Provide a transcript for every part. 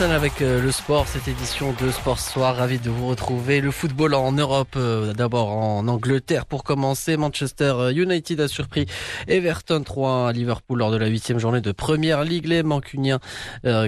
enchaîne avec le sport, cette édition de Sport Soir. Ravi de vous retrouver. Le football en Europe, d'abord en Angleterre pour commencer. Manchester United a surpris Everton 3-1 à Liverpool lors de la 8e journée de Première Ligue. Les Mancuniens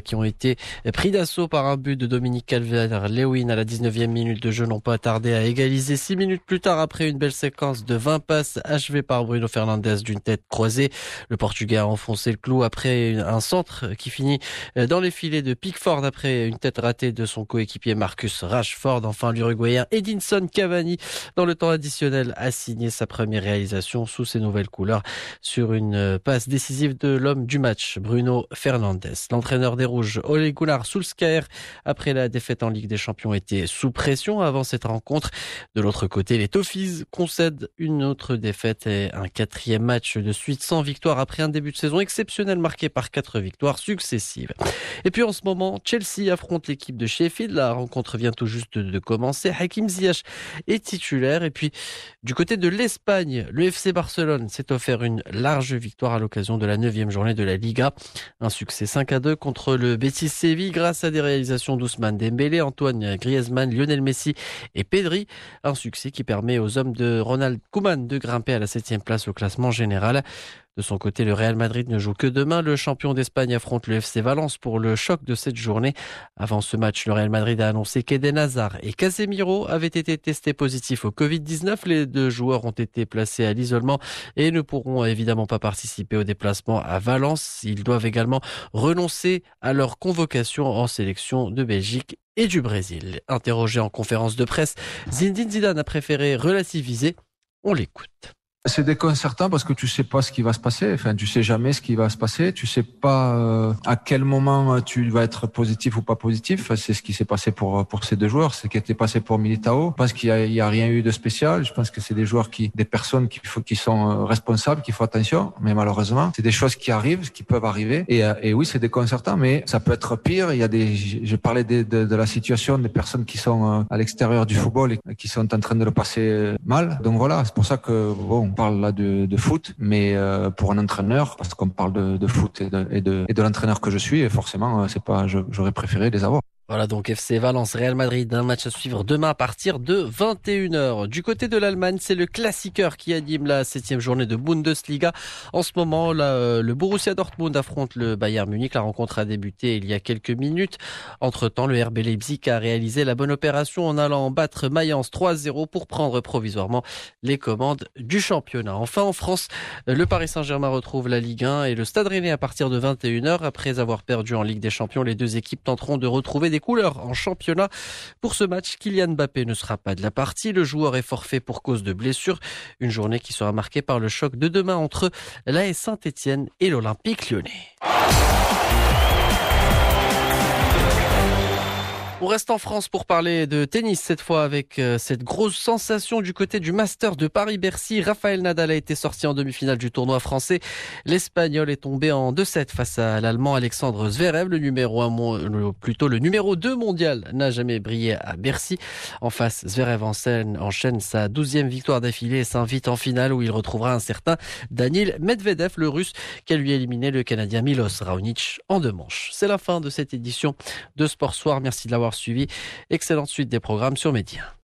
qui ont été pris d'assaut par un but de Dominic Calvert-Lewin à la 19e minute de jeu n'ont pas tardé à égaliser 6 minutes plus tard après une belle séquence de 20 passes achevées par Bruno Fernandes d'une tête croisée. Le Portugais a enfoncé le clou après un centre qui finit dans les filets de Pickford après une tête ratée de son coéquipier Marcus Rashford. Enfin, l'Uruguayen Edinson Cavani, dans le temps additionnel, a signé sa première réalisation sous ses nouvelles couleurs sur une passe décisive de l'homme du match, Bruno Fernandes. L'entraîneur des Rouges, Ole Gunnar Solskjaer, après la défaite en Ligue des Champions, était sous pression avant cette rencontre. De l'autre côté, les Toffees concèdent une autre défaite et un 4e match de suite sans victoire après un début de saison exceptionnel marqué par 4 victoires successives. Et puis en ce moment, Chelsea affronte l'équipe de Sheffield. La rencontre vient tout juste de commencer. Hakim Ziyech est titulaire. Et puis du côté de l'Espagne, le FC Barcelone s'est offert une large victoire à l'occasion de la 9e journée de la Liga. Un succès 5-2 contre le Betis Séville grâce à des réalisations d'Ousmane Dembélé, Antoine Griezmann, Lionel Messi et Pedri. Un succès qui permet aux hommes de Ronald Koeman de grimper à la 7e place au classement général. De son côté, le Real Madrid ne joue que demain. Le champion d'Espagne affronte le FC Valence pour le choc de cette journée. Avant ce match, le Real Madrid a annoncé qu'Eden Hazard et Casemiro avaient été testés positifs au Covid-19. Les deux joueurs ont été placés à l'isolement et ne pourront évidemment pas participer au déplacement à Valence. Ils doivent également renoncer à leur convocation en sélection de Belgique et du Brésil. Interrogé en conférence de presse, Zinedine Zidane a préféré relativiser. On l'écoute. C'est déconcertant parce que tu sais pas ce qui va se passer. Enfin, tu sais jamais ce qui va se passer. Tu sais pas à quel moment tu vas être positif ou pas positif. Enfin, c'est ce qui s'est passé pour ces deux joueurs. C'est ce qui était passé pour Militao. Je pense qu'il y a rien eu de spécial. Je pense que c'est des joueurs qui sont responsables, qui font attention. Mais malheureusement, c'est des choses qui arrivent, qui peuvent arriver. Et oui, c'est déconcertant, mais ça peut être pire. Il y a je parlais de la situation des personnes qui sont à l'extérieur du football et qui sont en train de le passer mal. Donc voilà, c'est pour ça que bon. On parle là de foot, mais pour un entraîneur, parce qu'on parle de foot et de l'entraîneur que je suis, et forcément, j'aurais préféré les avoir. Voilà donc FC Valence, Real Madrid, un match à suivre demain à partir de 21h. Du côté de l'Allemagne, c'est le classiqueur qui anime la 7e journée de Bundesliga. En ce moment, le Borussia Dortmund affronte le Bayern Munich. La rencontre a débuté il y a quelques minutes. Entre-temps, le RB Leipzig a réalisé la bonne opération en allant battre Mayence 3-0 pour prendre provisoirement les commandes du championnat. Enfin, en France, le Paris Saint-Germain retrouve la Ligue 1 et le Stade Rennais à partir de 21h. Après avoir perdu en Ligue des Champions, les deux équipes tenteront de retrouver des couleurs en championnat. Pour ce match, Kylian Mbappé ne sera pas de la partie. Le joueur est forfait pour cause de blessure. Une journée qui sera marquée par le choc de demain entre l'AS Saint-Etienne et l'Olympique Lyonnais. On reste en France pour parler de tennis cette fois avec cette grosse sensation du côté du Master de Paris-Bercy. Rafael Nadal a été sorti en demi-finale du tournoi français. L'Espagnol est tombé en 2-7 face à l'Allemand Alexander Zverev. Le numéro 2 mondial n'a jamais brillé à Bercy. En face, Zverev enchaîne sa 12e victoire d'affilée et s'invite en finale où il retrouvera un certain Daniil Medvedev, le Russe, qui a lui éliminé le Canadien Milos Raonic en 2 manches. C'est la fin de cette édition de Sport Soir. Merci de l'avoir suivi. Excellente suite des programmes sur Média.